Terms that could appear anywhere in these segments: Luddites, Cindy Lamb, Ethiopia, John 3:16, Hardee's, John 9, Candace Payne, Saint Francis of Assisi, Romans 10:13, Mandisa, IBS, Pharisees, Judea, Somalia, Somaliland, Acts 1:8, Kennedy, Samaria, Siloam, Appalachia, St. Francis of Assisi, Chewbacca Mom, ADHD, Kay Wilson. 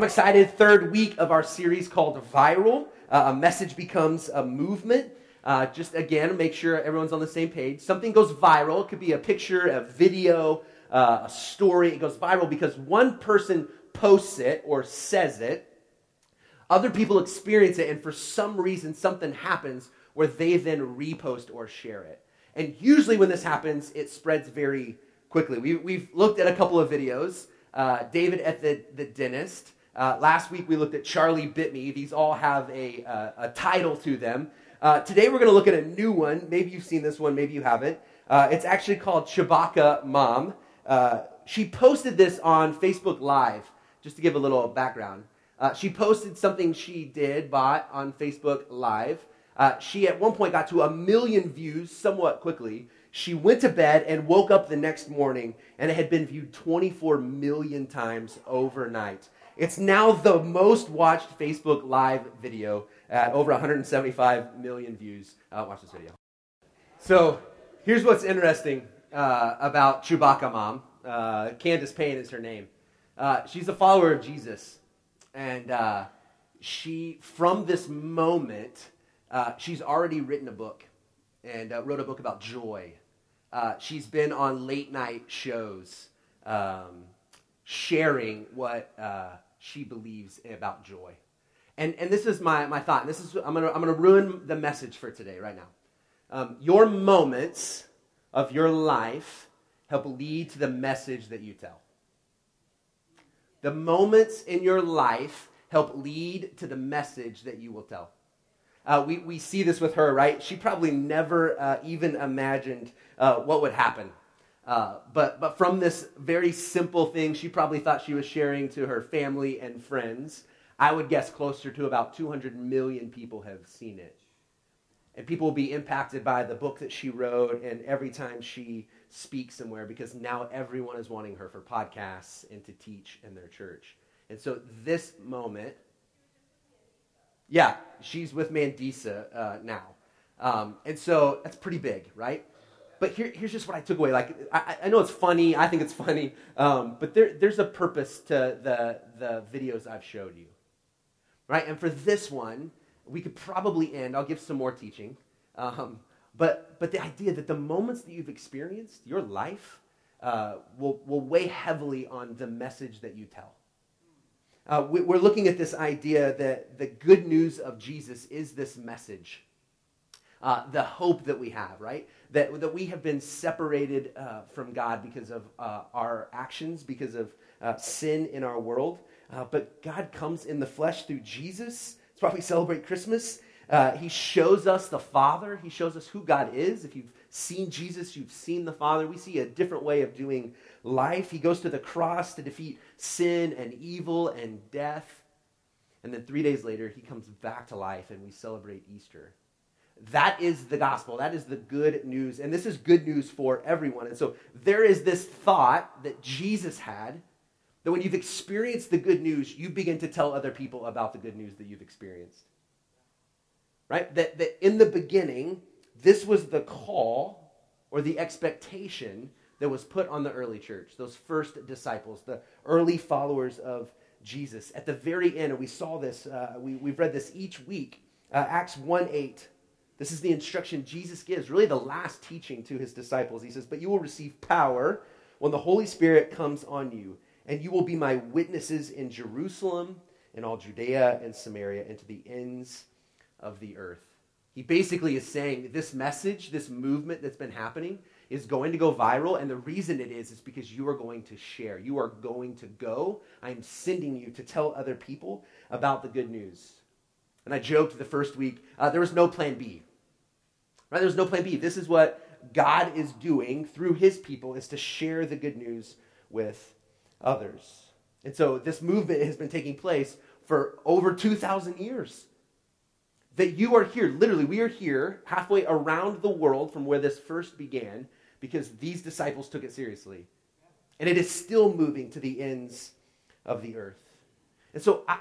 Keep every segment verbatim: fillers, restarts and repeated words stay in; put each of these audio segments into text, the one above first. I'm excited. Third week of our series called Viral. Uh, a message becomes a movement. Uh, just again, make sure everyone's on the same page. Something goes viral. It could be a picture, a video, uh, a story. It goes viral because one person posts it or says it. Other people experience it, and for some reason, something happens where they then repost or share it. And usually when this happens, it spreads very quickly. We, we've looked at a couple of videos. Uh, David at the, the dentist. Uh, last week, we looked at Charlie Bit Me. These all have a, uh, a title to them. Uh, today, we're going to look at a new one. Maybe you've seen this one. Maybe you haven't. Uh, it's actually called Chewbacca Mom. Uh, she posted this on Facebook Live, just to give a little background. Uh, she posted something she did, bought on Facebook Live. Uh, she, at one point, got to a million views somewhat quickly. She went to bed and woke up the next morning, and it had been viewed twenty-four million times overnight. It's now the most watched Facebook Live video at over one hundred seventy-five million views. Uh, watch this video. So here's what's interesting uh, about Chewbacca Mom. Uh, Candace Payne is her name. Uh, she's a follower of Jesus. And uh, she, from this moment, uh, she's already written a book and uh, wrote a book about joy. Uh, she's been on late night shows um, sharing what... Uh, she believes about joy. And and this is my, my thought. And this is I'm gonna I'm gonna ruin the message for today right now. Um, your moments of your life help lead to the message that you tell. The moments in your life help lead to the message that you will tell. Uh, we, we see this with her, right? She probably never uh, even imagined uh, what would happen. Uh, but but from this very simple thing she probably thought she was sharing to her family and friends, I would guess closer to about two hundred million people have seen it. And people will be impacted by the book that she wrote and every time she speaks somewhere, because now everyone is wanting her for podcasts and to teach in their church. And so this moment, yeah, she's with Mandisa uh, now. Um, and so that's pretty big, right? But here, here's just what I took away. Like, I, I know it's funny. I think it's funny. Um, but there, there's a purpose to the, the videos I've showed you, right? And for this one, we could probably end. I'll give some more teaching. Um, but but the idea that the moments that you've experienced, your life, uh, will, will weigh heavily on the message that you tell. Uh, we, we're looking at this idea that the good news of Jesus is this message. Uh, the hope that we have, right? That that we have been separated uh, from God because of uh, our actions, because of uh, sin in our world. Uh, but God comes in the flesh through Jesus. That's why we celebrate Christmas. Uh, he shows us the Father. He shows us who God is. If you've seen Jesus, you've seen the Father. We see a different way of doing life. He goes to the cross to defeat sin and evil and death. And then three days later, he comes back to life and we celebrate Easter. That is the gospel. That is the good news. And this is good news for everyone. And so there is this thought that Jesus had that when you've experienced the good news, you begin to tell other people about the good news that you've experienced. Right? That, that in the beginning, this was the call or the expectation that was put on the early church, those first disciples, the early followers of Jesus. At the very end, and we saw this, uh, we, we've read this each week, uh, Acts one eight. This is the instruction Jesus gives, really the last teaching to his disciples. He says, but you will receive power when the Holy Spirit comes on you, and you will be my witnesses in Jerusalem and all Judea and Samaria and to the ends of the earth. He basically is saying this message, this movement that's been happening is going to go viral, and the reason it is is because you are going to share. You are going to go. I'm sending you to tell other people about the good news. And I joked the first week, uh, there was no plan B. Right? There's no plan B. This is what God is doing through his people, is to share the good news with others. And so this movement has been taking place for over two thousand years. That you are here, literally, we are here halfway around the world from where this first began because these disciples took it seriously. And it is still moving to the ends of the earth. And so I,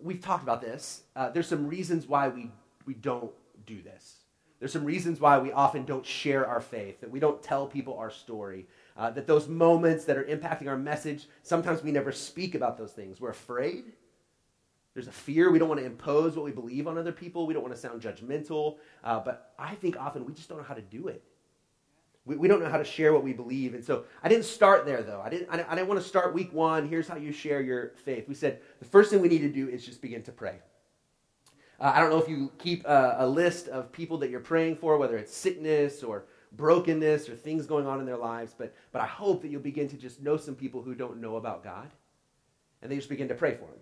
we've talked about this. Uh, there's some reasons why we, we don't do this. There's some reasons why we often don't share our faith, that we don't tell people our story, uh, that those moments that are impacting our message, sometimes we never speak about those things. We're afraid. There's a fear. We don't want to impose what we believe on other people. We don't want to sound judgmental. Uh, but I think often we just don't know how to do it. We, we don't know how to share what we believe. And so I didn't start there, though. I didn't, I didn't I didn't want to start week one. Here's how you share your faith. We said the first thing we need to do is just begin to pray. Uh, I don't know if you keep a, a list of people that you're praying for, whether it's sickness or brokenness or things going on in their lives, but but I hope that you'll begin to just know some people who don't know about God, and they just begin to pray for them.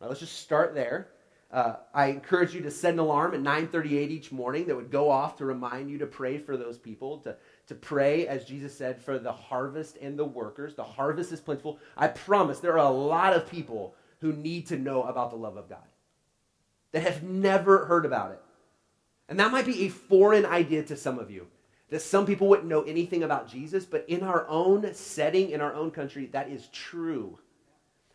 Right, let's just start there. Uh, I encourage you to set an alarm at nine thirty-eight each morning that would go off to remind you to pray for those people, to, to pray, as Jesus said, for the harvest and the workers. The harvest is plentiful. I promise there are a lot of people who need to know about the love of God that have never heard about it. And that might be a foreign idea to some of you, that some people wouldn't know anything about Jesus, but in our own setting, in our own country, that is true.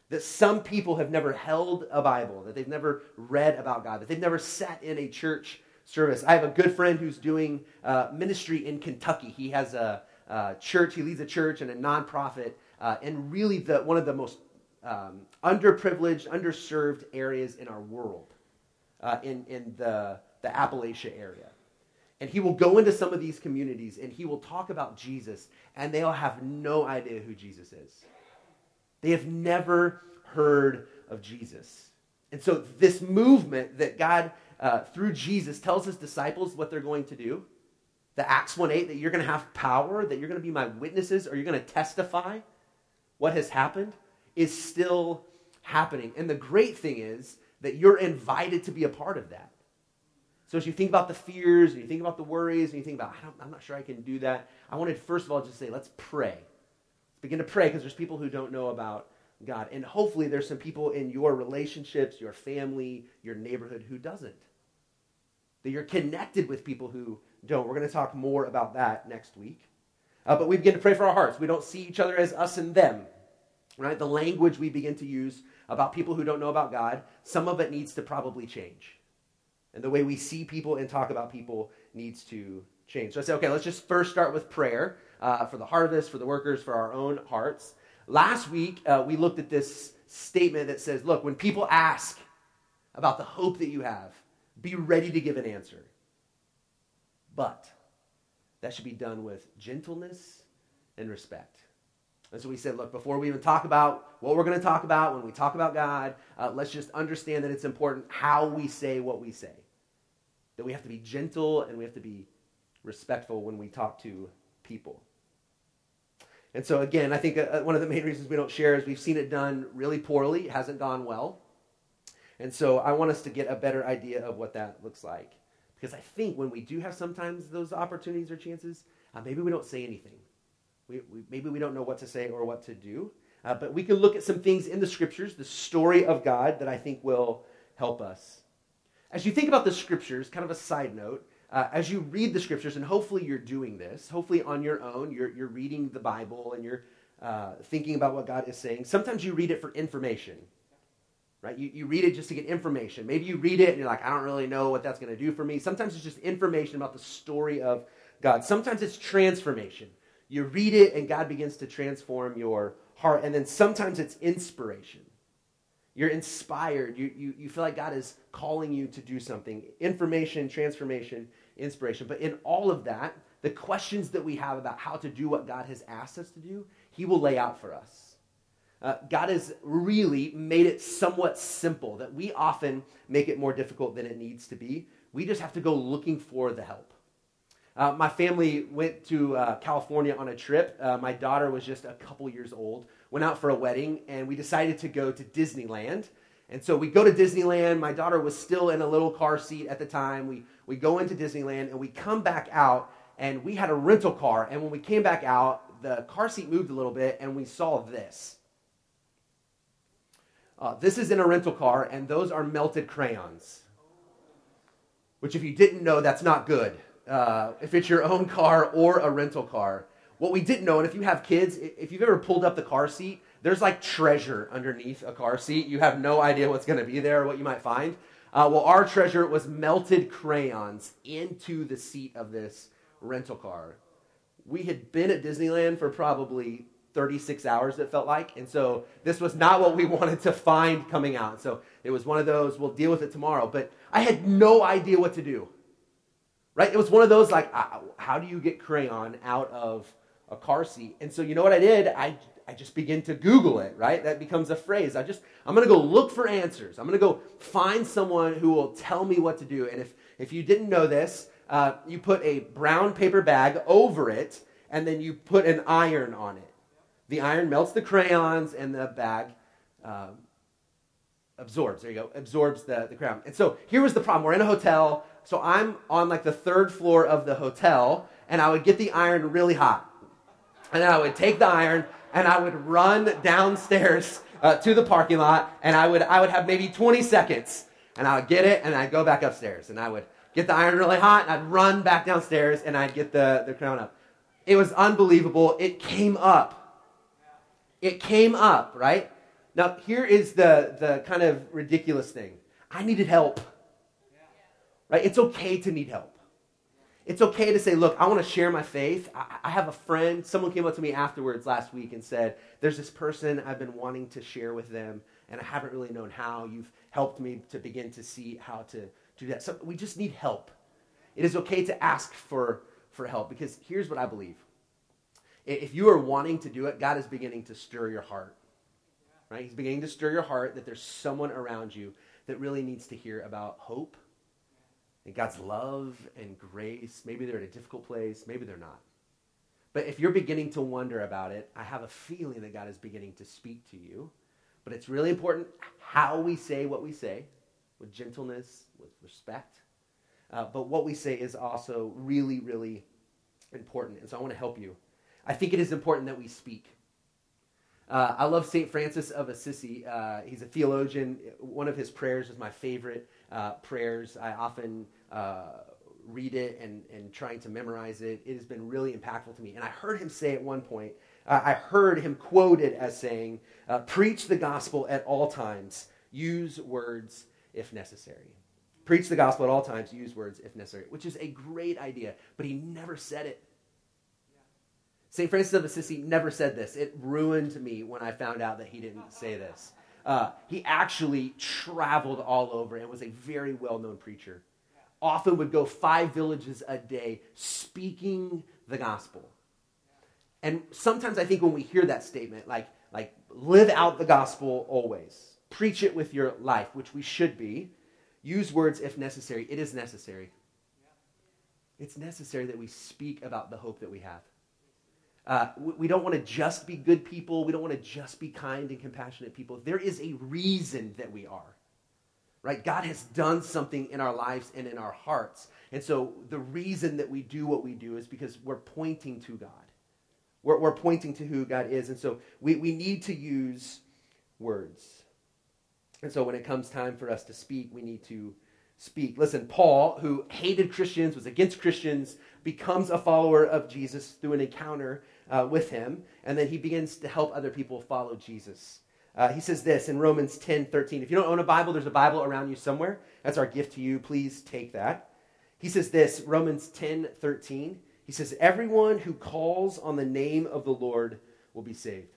That some people have never held a Bible, that they've never read about God, that they've never sat in a church service. I have a good friend who's doing uh, ministry in Kentucky. He has a, a church, he leads a church and a nonprofit, uh, and really the, one of the most um, underprivileged, underserved areas in our world, uh, in, in the, the Appalachia area. And he will go into some of these communities and he will talk about Jesus, and they'll have no idea who Jesus is. They have never heard of Jesus. And so this movement that God, uh, through Jesus, tells his disciples what they're going to do, the Acts one eight, that you're going to have power, that you're going to be my witnesses, or you're going to testify what has happened, is still happening. And the great thing is that you're invited to be a part of that. So as you think about the fears, and you think about the worries, and you think about, I don't, I'm not sure I can do that, I wanted first of all just to say, let's pray. Begin to pray, because there's people who don't know about God. And hopefully there's some people in your relationships, your family, your neighborhood who doesn't. That you're connected with people who don't. We're going to talk more about that next week. Uh, but we begin to pray for our hearts. We don't see each other as us and them. Right? The language we begin to use about people who don't know about God, some of it needs to probably change. And the way we see people and talk about people needs to change. So I say, okay, let's just first start with prayer. Uh, for the harvest, for the workers, for our own hearts. Last week, uh, we looked at this statement that says, look, when people ask about the hope that you have, be ready to give an answer. But that should be done with gentleness and respect. And so we said, look, before we even talk about what we're going to talk about, when we talk about God, uh, let's just understand that it's important how we say what we say. That we have to be gentle and we have to be respectful when we talk to people. And so again, I think one of the main reasons we don't share is we've seen it done really poorly. It hasn't gone well. And so I want us to get a better idea of what that looks like. Because I think when we do have sometimes those opportunities or chances, uh, maybe we don't say anything. We, we, maybe we don't know what to say or what to do. Uh, but we can look at some things in the scriptures, the story of God, that I think will help us. As you think about the scriptures, kind of a side note, Uh, as you read the scriptures, and hopefully you're doing this, hopefully on your own, you're you're reading the Bible and you're uh, thinking about what God is saying. Sometimes you read it for information, right? You, you read it just to get information. Maybe you read it and you're like, I don't really know what that's going to do for me. Sometimes it's just information about the story of God. Sometimes it's transformation. You read it and God begins to transform your heart. And then sometimes it's inspiration. You're inspired. You, you, you feel like God is calling you to do something. Information, transformation, inspiration. But in all of that, the questions that we have about how to do what God has asked us to do, he will lay out for us. Uh, God has really made it somewhat simple, that we often make it more difficult than it needs to be. We just have to go looking for the help. Uh, my family went to uh, California on a trip. Uh, my daughter was just a couple years old, went out for a wedding, and we decided to go to Disneyland. And so we go to Disneyland. My daughter was still in a little car seat at the time. We we go into Disneyland, and we come back out, and we had a rental car. And when we came back out, the car seat moved a little bit, and we saw this. Uh, this is in a rental car, and those are melted crayons, which if you didn't know, that's not good. Uh, if it's your own car or a rental car. What we didn't know, and if you have kids, if you've ever pulled up the car seat, there's like treasure underneath a car seat. You have no idea what's going to be there or what you might find. Uh, well, our treasure was melted crayons into the seat of this rental car. We had been at Disneyland for probably thirty-six hours, it felt like. And so this was not what we wanted to find coming out. So it was one of those, we'll deal with it tomorrow. But I had no idea what to do, right? It was one of those, like, how do you get crayon out of a car seat? And so you know what I did? I I just begin to Google it, right? That becomes a phrase. I just, I'm going to go look for answers. I'm going to go find someone who will tell me what to do. And if, if you didn't know this, uh, you put a brown paper bag over it, and then you put an iron on it. The iron melts the crayons, and the bag um, absorbs, there you go, absorbs the, the crayon. And so here was the problem. We're in a hotel, so I'm on like the third floor of the hotel, and I would get the iron really hot. And then I would take the iron, and I would run downstairs uh, to the parking lot, and I would I would have maybe twenty seconds, and I would get it, and I'd go back upstairs, and I would get the iron really hot, and I'd run back downstairs, and I'd get the, the crown up. It was unbelievable. It came up. It came up, right? Now, here is the, the kind of ridiculous thing. I needed help, right? It's okay to need help. It's okay to say, look, I want to share my faith. I, I have a friend. Someone came up to me afterwards last week and said, there's this person I've been wanting to share with them, and I haven't really known how. You've helped me to begin to see how to do that. So we just need help. It is okay to ask for, for help, because here's what I believe. If you are wanting to do it, God is beginning to stir your heart, right? He's beginning to stir your heart that there's someone around you that really needs to hear about hope and God's love and grace. Maybe they're at a difficult place. Maybe they're not. But if you're beginning to wonder about it, I have a feeling that God is beginning to speak to you. But it's really important how we say what we say, with gentleness, with respect. Uh, but what we say is also really, really important. And so I want to help you. I think it is important that we speak. Uh, I love Saint Francis of Assisi. Uh, he's a theologian. One of his prayers is my favorite uh, prayers. I often uh, read it and, and trying to memorize it. It has been really impactful to me. And I heard him say at one point, uh, I heard him quoted as saying, uh, preach the gospel at all times, use words if necessary. Preach the gospel at all times, use words if necessary, which is a great idea, but he never said it. Saint Francis of Assisi never said this. It ruined me when I found out that he didn't say this. Uh, he actually traveled all over and was a very well-known preacher. Often would go five villages a day speaking the gospel. And sometimes I think when we hear that statement, like, like live out the gospel always. Preach it with your life, which we should be. Use words if necessary. It is necessary. It's necessary that we speak about the hope that we have. Uh, we don't want to just be good people. We don't want to just be kind and compassionate people. There is a reason that we are, right? God has done something in our lives and in our hearts. And so the reason that we do what we do is because we're pointing to God. We're, we're pointing to who God is. And so we, we need to use words. And so when it comes time for us to speak, we need to speak. Listen, Paul, who hated Christians, was against Christians, becomes a follower of Jesus through an encounter uh, with him, and then he begins to help other people follow Jesus. Uh, he says this in Romans ten thirteen. If you don't own a Bible, there's a Bible around you somewhere. That's our gift to you. Please take that. He says this, Romans ten thirteen. He says, everyone who calls on the name of the Lord will be saved.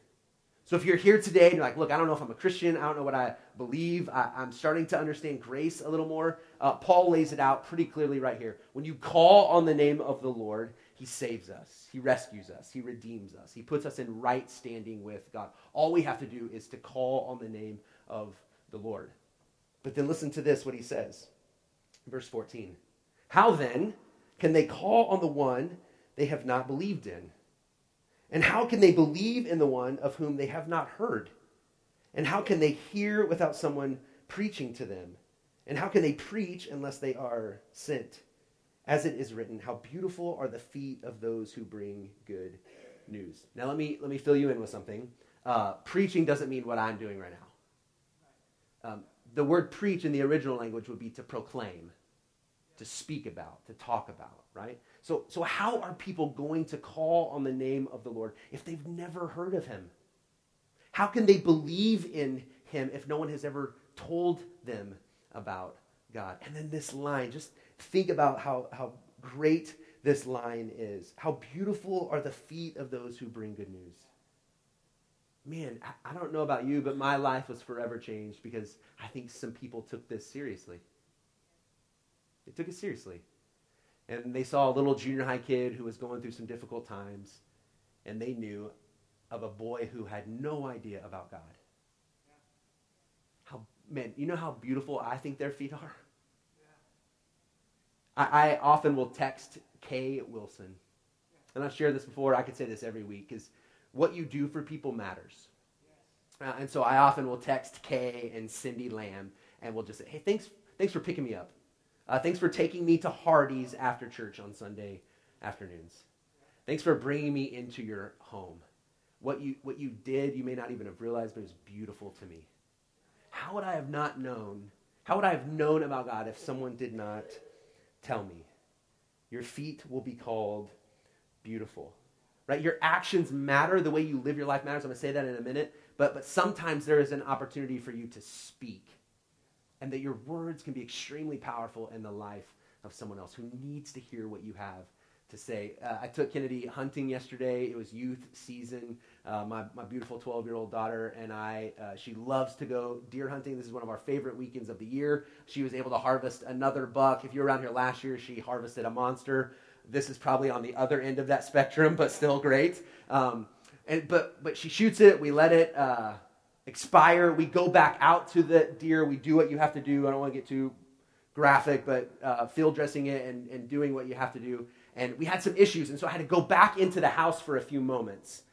So if you're here today and you're like, look, I don't know if I'm a Christian. I don't know what I believe. I, I'm starting to understand grace a little more. Uh, Paul lays it out pretty clearly right here. When you call on the name of the Lord, he saves us. He rescues us. He redeems us. He puts us in right standing with God. All we have to do is to call on the name of the Lord. But then listen to this, what he says. Verse fourteen. How then can they call on the one they have not believed in? And how can they believe in the one of whom they have not heard? And how can they hear without someone preaching to them? And how can they preach unless they are sent? As it is written, how beautiful are the feet of those who bring good news. Now let me let me fill you in with something. Uh, preaching doesn't mean what I'm doing right now. Um, the word preach in the original language would be to proclaim, to speak about, to talk about, right? So so how are people going to call on the name of the Lord if they've never heard of him? How can they believe in him if no one has ever told them about God? And then this line, just think about how, how great this line is. How beautiful are the feet of those who bring good news. man, I, I don't know about you, but my life was forever changed because I think some people took this seriously. They took it seriously. And they saw a little junior high kid who was going through some difficult times, and they knew of a boy who had no idea about God. How, man, you know how beautiful I think their feet are? I, I often will text Kay Wilson. And I've shared this before. I could say this every week, is what you do for people matters. Uh, and so I often will text Kay and Cindy Lamb, and we'll just say, hey, thanks, thanks for picking me up. Uh, thanks for taking me to Hardee's after church on Sunday afternoons. Thanks for bringing me into your home. What you what you did, you may not even have realized, but it was beautiful to me. How would I have not known? How would I have known about God if someone did not tell me? Your feet will be called beautiful, right? Your actions matter. The way you live your life matters. I'm going to say that in a minute. But but sometimes there is an opportunity for you to speak, and that your words can be extremely powerful in the life of someone else who needs to hear what you have to say. Uh, I took Kennedy hunting yesterday. It was youth season. Uh, my, my beautiful twelve-year-old daughter and I, uh, she loves to go deer hunting. This is one of our favorite weekends of the year. She was able to harvest another buck. If you were around here last year, she harvested a monster. This is probably on the other end of that spectrum, but still great. Um, and But but she shoots it. We let it... Uh, expire. We go back out to the deer. We do what you have to do. I don't want to get too graphic, but uh, field dressing it and, and doing what you have to do. And we had some issues, and so I had to go back into the house for a few moments.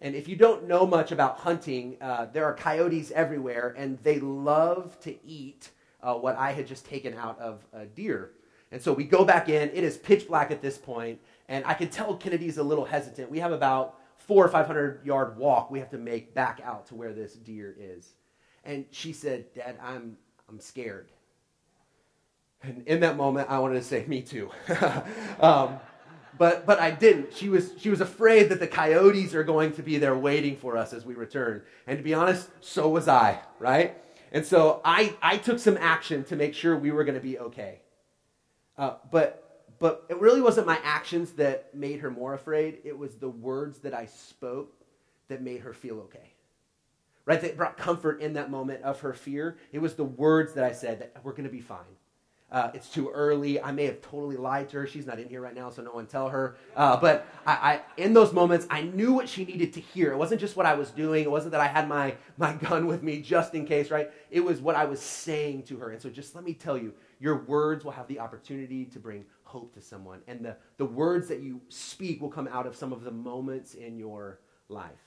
And if you don't know much about hunting, uh, there are coyotes everywhere, and they love to eat uh, what I had just taken out of a deer. And so we go back in. It is pitch black at this point, and I can tell Kennedy's a little hesitant. We have about four or five hundred yard walk we have to make back out to where this deer is. And she said, Dad, I'm I'm scared. And in that moment, I wanted to say, me too. um, but but I didn't. She was she was afraid that the coyotes are going to be there waiting for us as we return. And to be honest, so was I, right? And so I, I took some action to make sure we were going to be okay. Uh, but But it really wasn't my actions that made her more afraid. It was the words that I spoke that made her feel okay, right? That brought comfort in that moment of her fear. It was the words that I said that we're going to be fine. Uh, it's too early. I may have totally lied to her. She's not in here right now, so no one tell her. Uh, but I, I, in those moments, I knew what she needed to hear. It wasn't just what I was doing. It wasn't that I had my, my gun with me just in case, right? It was what I was saying to her. And so just let me tell you, your words will have the opportunity to bring hope to someone. And the, the words that you speak will come out of some of the moments in your life,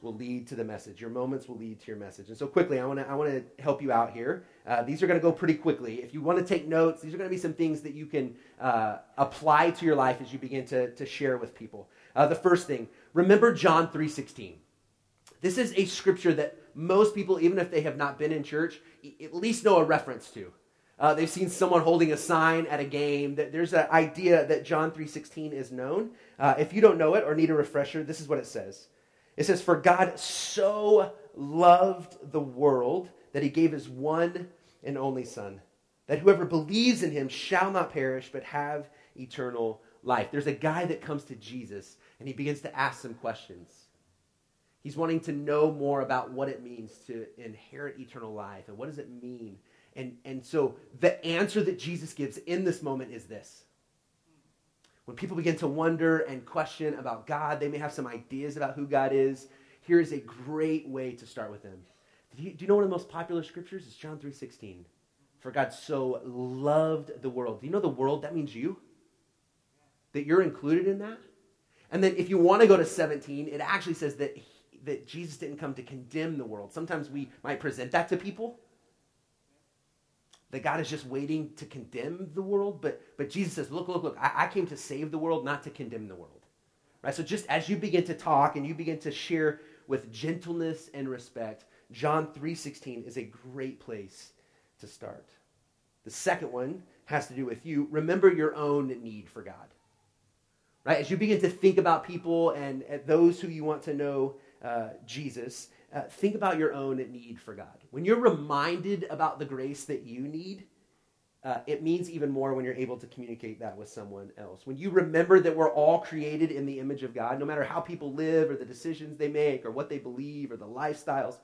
will lead to the message. Your moments will lead to your message. And so quickly, I want to I want to help you out here. Uh, these are going to go pretty quickly. If you want to take notes, these are going to be some things that you can uh, apply to your life as you begin to, to share with people. Uh, the first thing, remember John three sixteen. This is a scripture that most people, even if they have not been in church, at least know a reference to. Uh, they've seen someone holding a sign at a game. That there's an idea that John three sixteen is known. Uh, if you don't know it or need a refresher, this is what it says. It says, for God so loved the world that he gave his one and only son, that whoever believes in him shall not perish but have eternal life. There's a guy that comes to Jesus and he begins to ask some questions. He's wanting to know more about what it means to inherit eternal life and what does it mean. And, and so the answer that Jesus gives in this moment is this. When people begin to wonder and question about God, they may have some ideas about who God is. Here is a great way to start with him. Do you, do you know one of the most popular scriptures? It's John three sixteen. For God so loved the world. Do you know the world? That means you. That you're included in that. And then if you want to go to seventeen, it actually says that, he, that Jesus didn't come to condemn the world. Sometimes we might present that to people, that God is just waiting to condemn the world, but but Jesus says, look, look, look, I, I came to save the world, not to condemn the world, right? So just as you begin to talk and you begin to share with gentleness and respect, John three sixteen is a great place to start. The second one has to do with you. Remember your own need for God, right? As you begin to think about people and at those who you want to know uh, Jesus, Uh, think about your own need for God. When you're reminded about the grace that you need, uh, it means even more when you're able to communicate that with someone else. When you remember that we're all created in the image of God, no matter how people live or the decisions they make or what they believe or the lifestyles,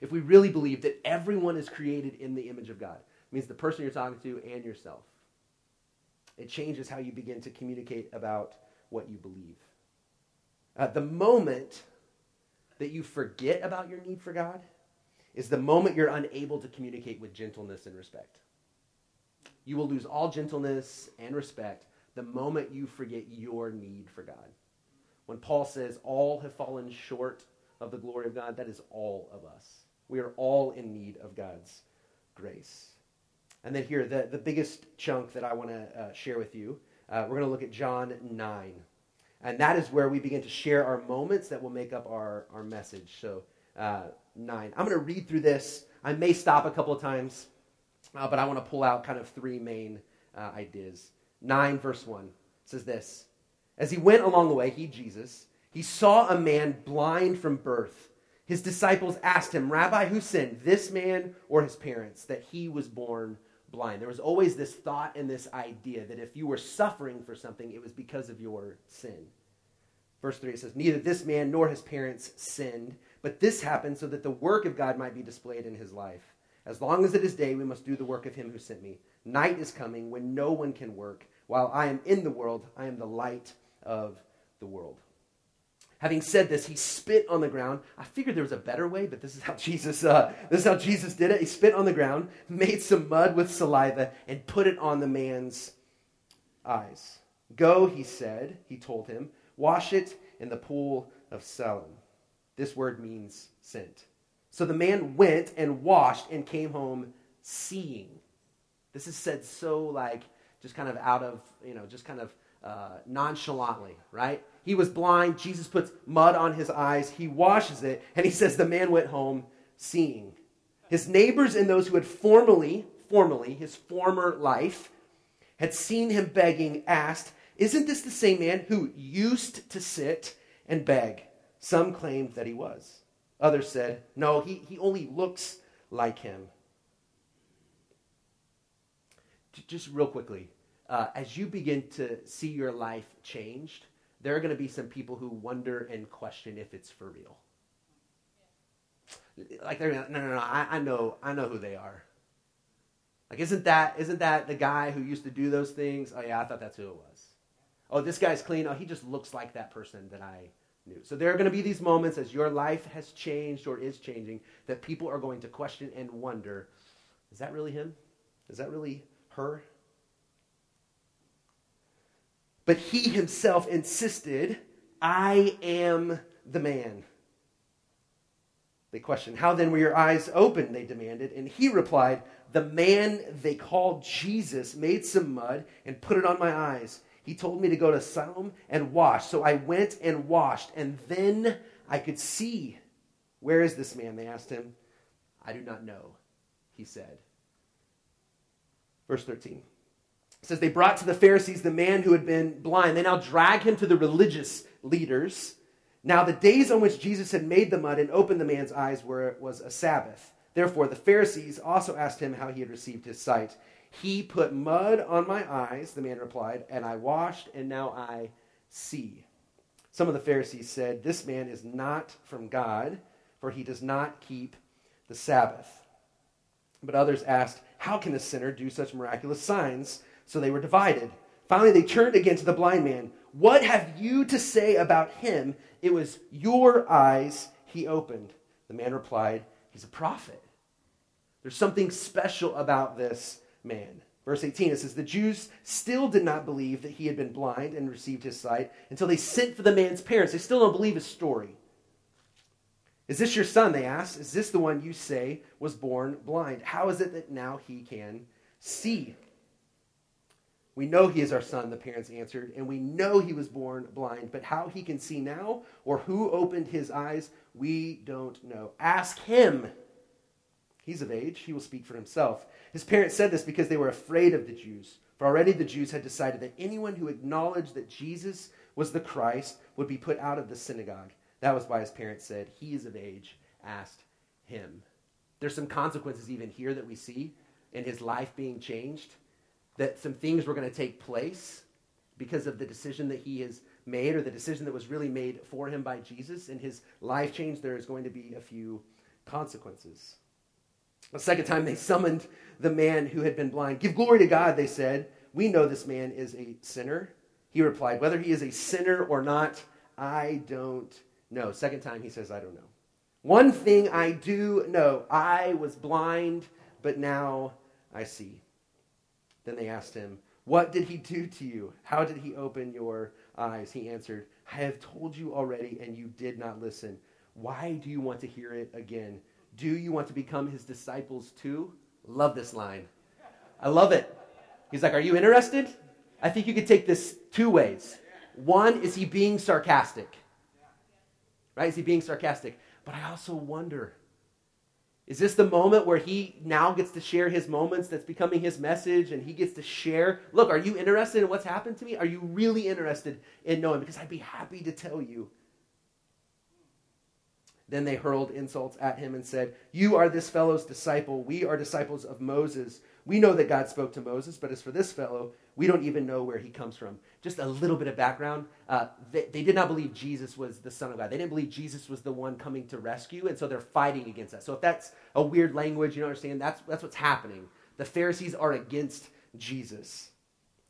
if we really believe that everyone is created in the image of God, it means the person you're talking to and yourself. It changes how you begin to communicate about what you believe. Uh, the moment that you forget about your need for God is the moment you're unable to communicate with gentleness and respect. You will lose all gentleness and respect the moment you forget your need for God. When Paul says, all have fallen short of the glory of God, that is all of us. We are all in need of God's grace. And then here, the, the biggest chunk that I want to uh, share with you, uh, we're going to look at John nine. And that is where we begin to share our moments that will make up our, our message. So uh, nine. I'm going to read through this. I may stop a couple of times, uh, but I want to pull out kind of three main uh, ideas. nine, verse one, says this. As he went along the way, he, Jesus, he saw a man blind from birth. His disciples asked him, Rabbi, who sinned, this man or his parents, that he was born blind? There was always this thought and this idea that if you were suffering for something, it was because of your sin. Verse three, it says, neither this man nor his parents sinned, but this happened so that the work of God might be displayed in his life. As long as it is day, we must do the work of him who sent me. Night is coming when no one can work. While I am in the world, I am the light of the world. Having said this, he spit on the ground. I figured there was a better way, but this is how Jesus uh, this is how Jesus did it. He spit on the ground, made some mud with saliva, and put it on the man's eyes. Go, he said, he told him, wash it in the pool of Siloam. This word means sent. So the man went and washed and came home seeing. This is said so like just kind of out of, you know, just kind of uh, nonchalantly, right? He was blind. Jesus puts mud on his eyes. He washes it. And he says the man went home seeing. His neighbors and those who had formerly, formerly, his former life, had seen him begging, asked, isn't this the same man who used to sit and beg? Some claimed that he was. Others said, no, he, he only looks like him. Just real quickly, uh, as you begin to see your life changed, there are going to be some people who wonder and question if it's for real. Like they're like, no, no, no. I, I know, I know who they are. Like, isn't that isn't that the guy who used to do those things? Oh yeah, I thought that's who it was. Oh, this guy's clean. Oh, he just looks like that person that I knew. So there are going to be these moments as your life has changed or is changing that people are going to question and wonder: is that really him? Is that really her? But he himself insisted, I am the man. They questioned, how then were your eyes opened? They demanded. And he replied, the man they called Jesus made some mud and put it on my eyes. He told me to go to Siloam and wash. So I went and washed, and then I could see. Where is this man? They asked him. I do not know, he said. Verse thirteen. It says, they brought to the Pharisees the man who had been blind. They now drag him to the religious leaders. Now the days on which Jesus had made the mud and opened the man's eyes were was a Sabbath. Therefore the Pharisees also asked him how he had received his sight. He put mud on my eyes, the man replied, and I washed, and now I see. Some of the Pharisees said, this man is not from God, for he does not keep the Sabbath. But others asked, how can a sinner do such miraculous signs? So they were divided. Finally, they turned again to the blind man. What have you to say about him? It was your eyes he opened. The man replied, he's a prophet. There's something special about this man. Verse eighteen, it says, the Jews still did not believe that he had been blind and received his sight until they sent for the man's parents. They still don't believe his story. Is this your son? They asked. Is this the one you say was born blind? How is it that now he can see? We know he is our son, the parents answered, and we know he was born blind, but how he can see now or who opened his eyes, we don't know. Ask him. He's of age. He will speak for himself. His parents said this because they were afraid of the Jews, for already the Jews had decided that anyone who acknowledged that Jesus was the Christ would be put out of the synagogue. That was why his parents said, he is of age. Ask him. There's some consequences even here that we see. and his life being changed, that some things were going to take place because of the decision that he has made, or the decision that was really made for him by Jesus, and his life changed, there is going to be a few consequences. The second time they summoned the man who had been blind. "Give glory to God," they said. "We know this man is a sinner." He replied, "Whether he is a sinner or not, I don't know." Second time he says, "I don't know. One thing I do know, I was blind, but now I see." Then they asked him, "What did he do to you? How did he open your eyes?" He answered, "I have told you already, and you did not listen. Why do you want to hear it again? Do you want to become his disciples too?" Love this line. I love it. He's like, "Are you interested?" I think you could take this two ways. One, is he being sarcastic? Right? Is he being sarcastic? But I also wonder, is this the moment where he now gets to share his moments, that's becoming his message, and he gets to share, "Look, are you interested in what's happened to me? Are you really interested in knowing? Because I'd be happy to tell you." Then they hurled insults at him and said, "You are this fellow's disciple. We are disciples of Moses. We know that God spoke to Moses, but as for this fellow, we don't even know where he comes from." Just a little bit of background. Uh, they, they did not believe Jesus was the Son of God. They didn't believe Jesus was the one coming to rescue, and so they're fighting against that. So if that's a weird language, you don't understand, that's, that's what's happening. The Pharisees are against Jesus.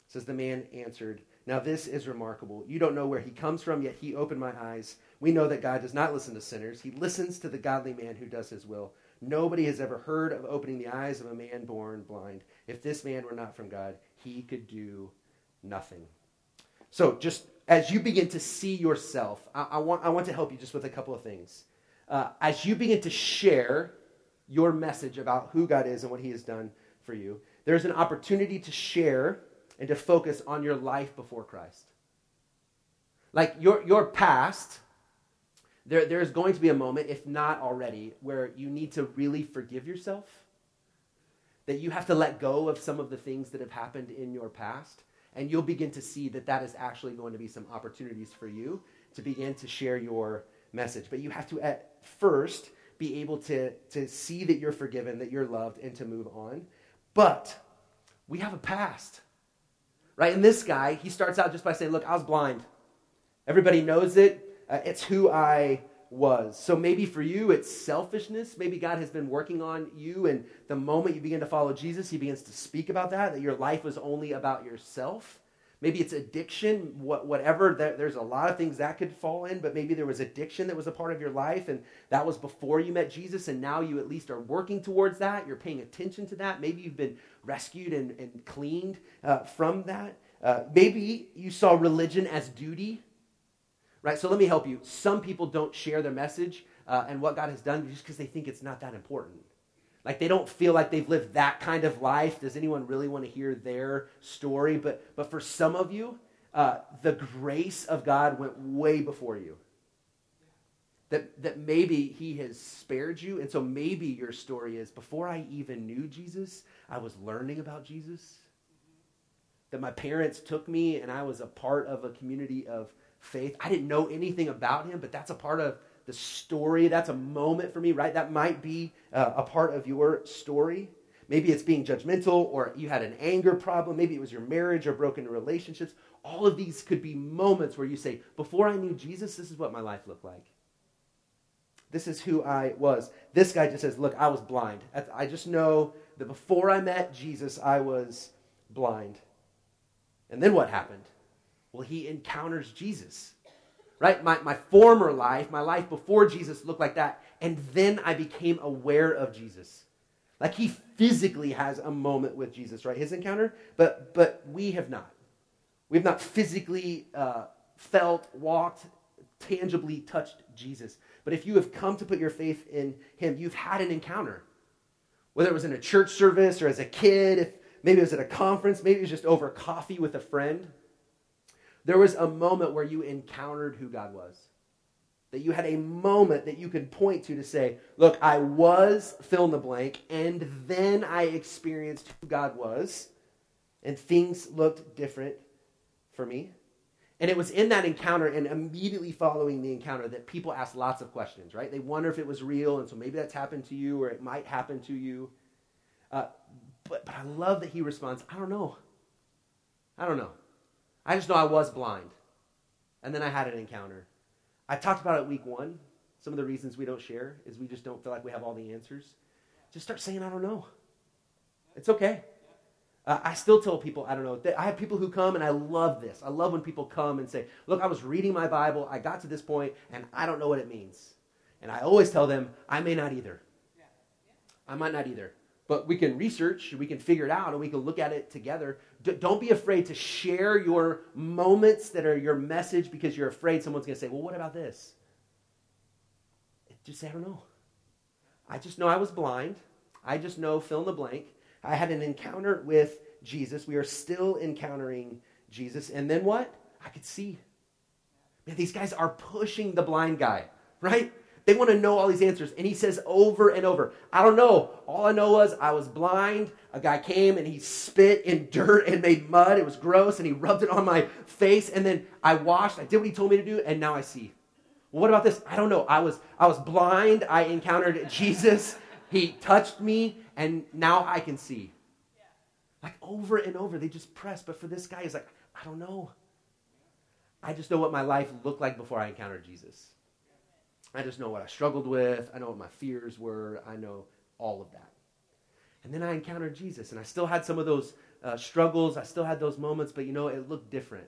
It says, the man answered, "Now this is remarkable. You don't know where he comes from, yet he opened my eyes. We know that God does not listen to sinners. He listens to the godly man who does his will. Nobody has ever heard of opening the eyes of a man born blind. If this man were not from God, he could do nothing." So just as you begin to see yourself, I, I want I want to help you just with a couple of things. Uh, as you begin to share your message about who God is and what he has done for you, there's an opportunity to share and to focus on your life before Christ. Like your your past... There, there's going to be a moment, if not already, where you need to really forgive yourself, that you have to let go of some of the things that have happened in your past, and you'll begin to see that that is actually going to be some opportunities for you to begin to share your message. But you have to, at first, be able to, to see that you're forgiven, that you're loved, and to move on. But we have a past, right? And this guy, he starts out just by saying, "Look, I was blind. Everybody knows it. Uh, it's who I was." So maybe for you, it's selfishness. Maybe God has been working on you, and the moment you begin to follow Jesus, he begins to speak about that, that your life was only about yourself. Maybe it's addiction, what, whatever. There, there's a lot of things that could fall in, but maybe there was addiction that was a part of your life, and that was before you met Jesus, and now you at least are working towards that. You're paying attention to that. Maybe you've been rescued and, and cleaned uh, from that. Uh, maybe you saw religion as duty. Right, so let me help you. Some people don't share their message uh, and what God has done just because they think it's not that important. Like they don't feel like they've lived that kind of life. Does anyone really want to hear their story? But but for some of you, uh, the grace of God went way before you. That that maybe he has spared you, and so maybe your story is, before I even knew Jesus, I was learning about Jesus. That my parents took me and I was a part of a community of faith. I didn't know anything about him, but that's a part of the story. That's a moment for me, right? That might be uh, a part of your story. Maybe it's being judgmental, or you had an anger problem. Maybe it was your marriage or broken relationships. All of these could be moments where you say, before I knew Jesus, this is what my life looked like. This is who I was. This guy just says, look, I was blind. I just know that before I met Jesus, I was blind. And then what happened? Well, he encounters Jesus, right? My my former life, my life before Jesus looked like that, and then I became aware of Jesus. Like he physically has a moment with Jesus, right? His encounter, but but we have not. We have not physically uh, felt, walked, tangibly touched Jesus. But if you have come to put your faith in him, you've had an encounter. Whether it was in a church service or as a kid, if maybe it was at a conference, maybe it was just over coffee with a friend. There was a moment where you encountered who God was. That you had a moment that you could point to to say, look, I was fill in the blank, and then I experienced who God was, and things looked different for me. And it was in that encounter and immediately following the encounter that people asked lots of questions, right? They wonder if it was real, and so maybe that's happened to you, or it might happen to you. Uh, I love that he responds, I don't know. I don't know. I just know I was blind. And then I had an encounter. I talked about it week one. Some of the reasons we don't share is we just don't feel like we have all the answers. Just start saying, I don't know. It's okay. Uh, I still tell people, I don't know. I have people who come, and I love this. I love when people come and say, look, I was reading my Bible. I got to this point, and I don't know what it means. And I always tell them, I may not either. I might not either. But we can research, we can figure it out, and we can look at it together. D- don't be afraid to share your moments that are your message because you're afraid someone's going to say, well, what about this? Just say, I don't know. I just know I was blind. I just know fill in the blank. I had an encounter with Jesus. We are still encountering Jesus. And then what? I could see. Man, these guys are pushing the blind guy, right? They want to know all these answers. And he says over and over, I don't know. All I know was I was blind. A guy came and he spit in dirt and made mud. It was gross. And he rubbed it on my face. And then I washed. I did what he told me to do. And now I see. Well, what about this? I don't know. I was I was blind. I encountered Jesus. He touched me. And now I can see. Like over and over, they just press. But for this guy, he's like, I don't know. I just know what my life looked like before I encountered Jesus. I just know what I struggled with. I know what my fears were. I know all of that. And then I encountered Jesus, and I still had some of those uh, struggles. I still had those moments, but you know, it looked different.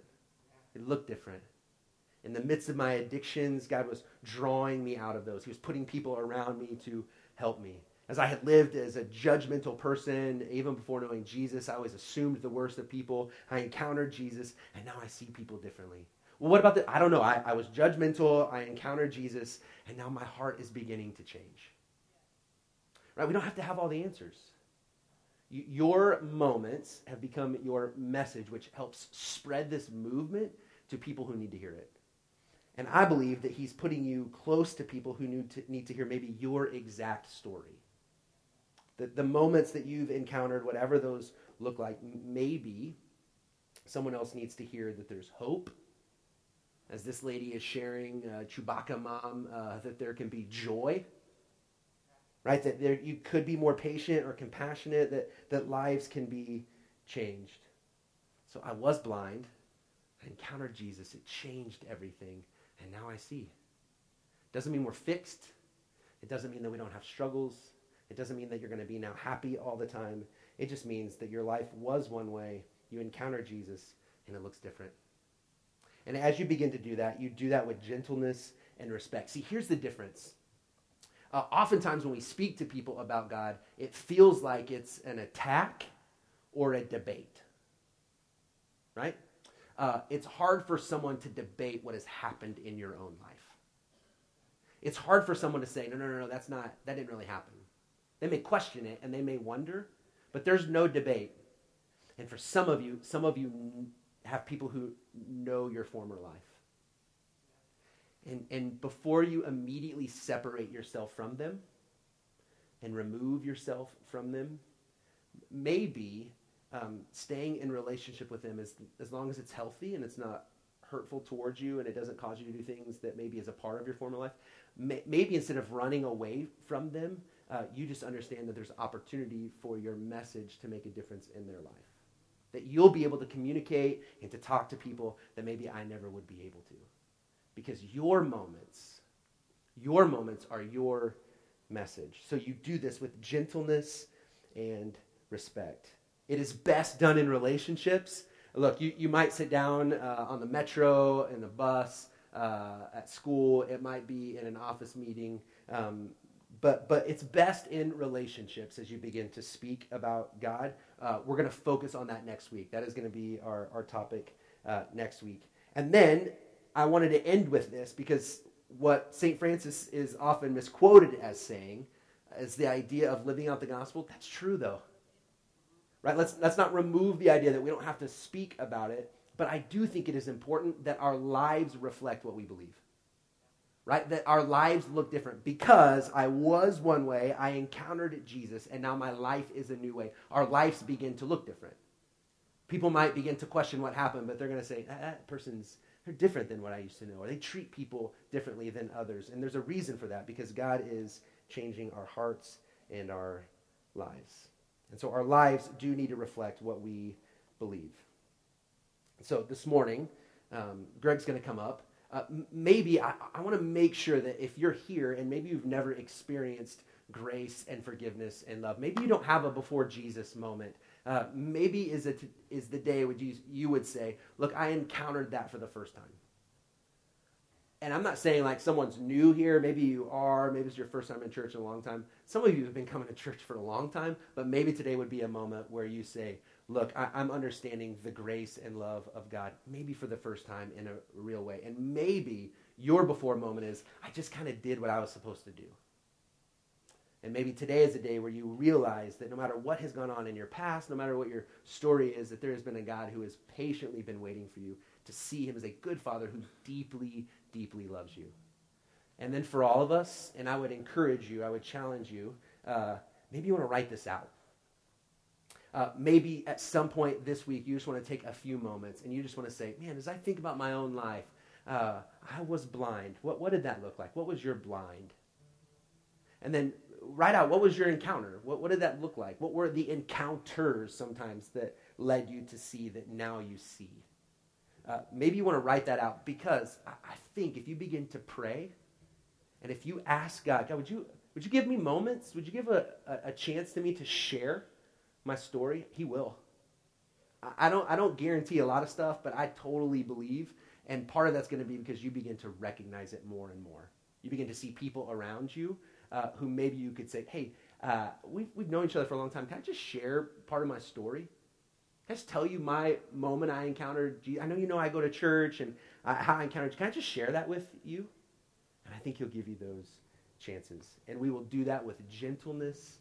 It looked different. In the midst of my addictions, God was drawing me out of those. He was putting people around me to help me. As I had lived as a judgmental person, even before knowing Jesus, I always assumed the worst of people. I encountered Jesus, and now I see people differently. Well, what about the, I don't know, I, I was judgmental, I encountered Jesus, and now my heart is beginning to change. Right? We don't have to have all the answers. You, your moments have become your message, which helps spread this movement to people who need to hear it. And I believe that he's putting you close to people who need to, need to hear maybe your exact story. The, the moments that you've encountered, whatever those look like, maybe someone else needs to hear that there's hope. As this lady is sharing, uh, Chewbacca Mom, uh, that there can be joy, right? That there, you could be more patient or compassionate, that, that lives can be changed. So I was blind. I encountered Jesus. It changed everything. And now I see. Doesn't mean we're fixed. It doesn't mean that we don't have struggles. It doesn't mean that you're going to be now happy all the time. It just means that your life was one way. You encounter Jesus and it looks different. And as you begin to do that, you do that with gentleness and respect. See, here's the difference. Uh, oftentimes when we speak to people about God, it feels like it's an attack or a debate, right? Uh, it's hard for someone to debate what has happened in your own life. It's hard for someone to say, no, no, no, no, that's not, that didn't really happen. They may question it and they may wonder, but there's no debate. And for some of you, some of you have people who know your former life. And and before you immediately separate yourself from them and remove yourself from them, maybe um, staying in relationship with them is, as long as it's healthy and it's not hurtful towards you and it doesn't cause you to do things that maybe is a part of your former life, may, maybe instead of running away from them, uh, you just understand that there's opportunity for your message to make a difference in their life. That you'll be able to communicate and to talk to people that maybe I never would be able to. Because your moments, your moments are your message. So you do this with gentleness and respect. It is best done in relationships. Look, you, you might sit down uh, on the metro, in the bus, uh, at school. It might be in an office meeting. Um, But but it's best in relationships as you begin to speak about God. Uh, we're going to focus on that next week. That is going to be our, our topic uh, next week. And then I wanted to end with this because what Saint Francis is often misquoted as saying is the idea of living out the gospel. That's true, though. Right? Let's, let's not remove the idea that we don't have to speak about it. But I do think it is important that our lives reflect what we believe. Right? That our lives look different because I was one way, I encountered Jesus, and now my life is a new way. Our lives begin to look different. People might begin to question what happened, but they're going to say, that, that person's, they're different than what I used to know, or they treat people differently than others. And there's a reason for that because God is changing our hearts and our lives. And so our lives do need to reflect what we believe. So this morning, um, Greg's going to come up. Uh, maybe I, I want to make sure that if you're here and maybe you've never experienced grace and forgiveness and love, maybe you don't have a before Jesus moment. Uh, maybe is it is the day would you you would say, look, I encountered that for the first time. And I'm not saying like someone's new here. Maybe you are. Maybe it's your first time in church in a long time. Some of you have been coming to church for a long time, but maybe today would be a moment where you say, look, I, I'm understanding the grace and love of God, maybe for the first time in a real way. And maybe your before moment is, I just kind of did what I was supposed to do. And maybe today is a day where you realize that no matter what has gone on in your past, no matter what your story is, that there has been a God who has patiently been waiting for you to see him as a good father who deeply, deeply loves you. And then for all of us, and I would encourage you, I would challenge you, uh, maybe you want to write this out. Uh, maybe at some point this week, you just want to take a few moments and you just want to say, man, as I think about my own life, uh, I was blind. What, what did that look like? What was your blind? And then write out, what was your encounter? What, what did that look like? What were the encounters sometimes that led you to see that now you see? Uh, maybe you want to write that out because I, I think if you begin to pray and if you ask God, God, would you would you give me moments? Would you give a, a, a chance to me to share my story? He will. I, I don't I don't guarantee a lot of stuff, but I totally believe. And part of that's going to be because you begin to recognize it more and more. You begin to see people around you Uh, who maybe you could say, hey, uh, we've, we've known each other for a long time. Can I just share part of my story? Can I just tell you my moment I encountered Jesus? I know you know I go to church and uh, how I encountered Jesus. Can I just share that with you? And I think he'll give you those chances. And we will do that with gentleness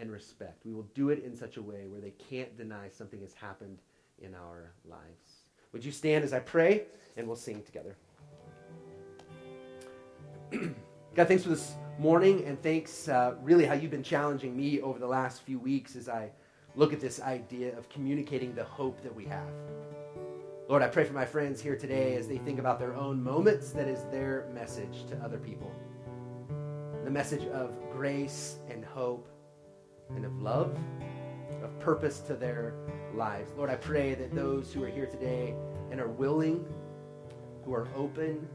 and respect. We will do it in such a way where they can't deny something has happened in our lives. Would you stand as I pray? And we'll sing together. God, thanks for this morning, and thanks uh, really how you've been challenging me over the last few weeks as I look at this idea of communicating the hope that we have. Lord, I pray for my friends here today as they think about their own moments, that is their message to other people. The message of grace and hope and of love, of purpose to their lives. Lord, I pray that those who are here today and are willing, who are open,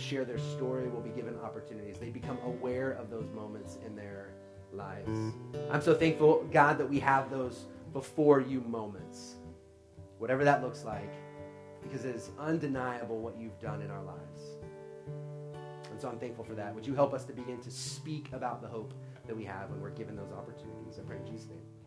to share their story will be given opportunities. They become aware of those moments in their lives. I'm so thankful, God, that we have those before you moments, whatever that looks like, because it is undeniable what you've done in our lives. And so I'm thankful for that. Would you help us to begin to speak about the hope that we have when we're given those opportunities? I pray in Jesus' name.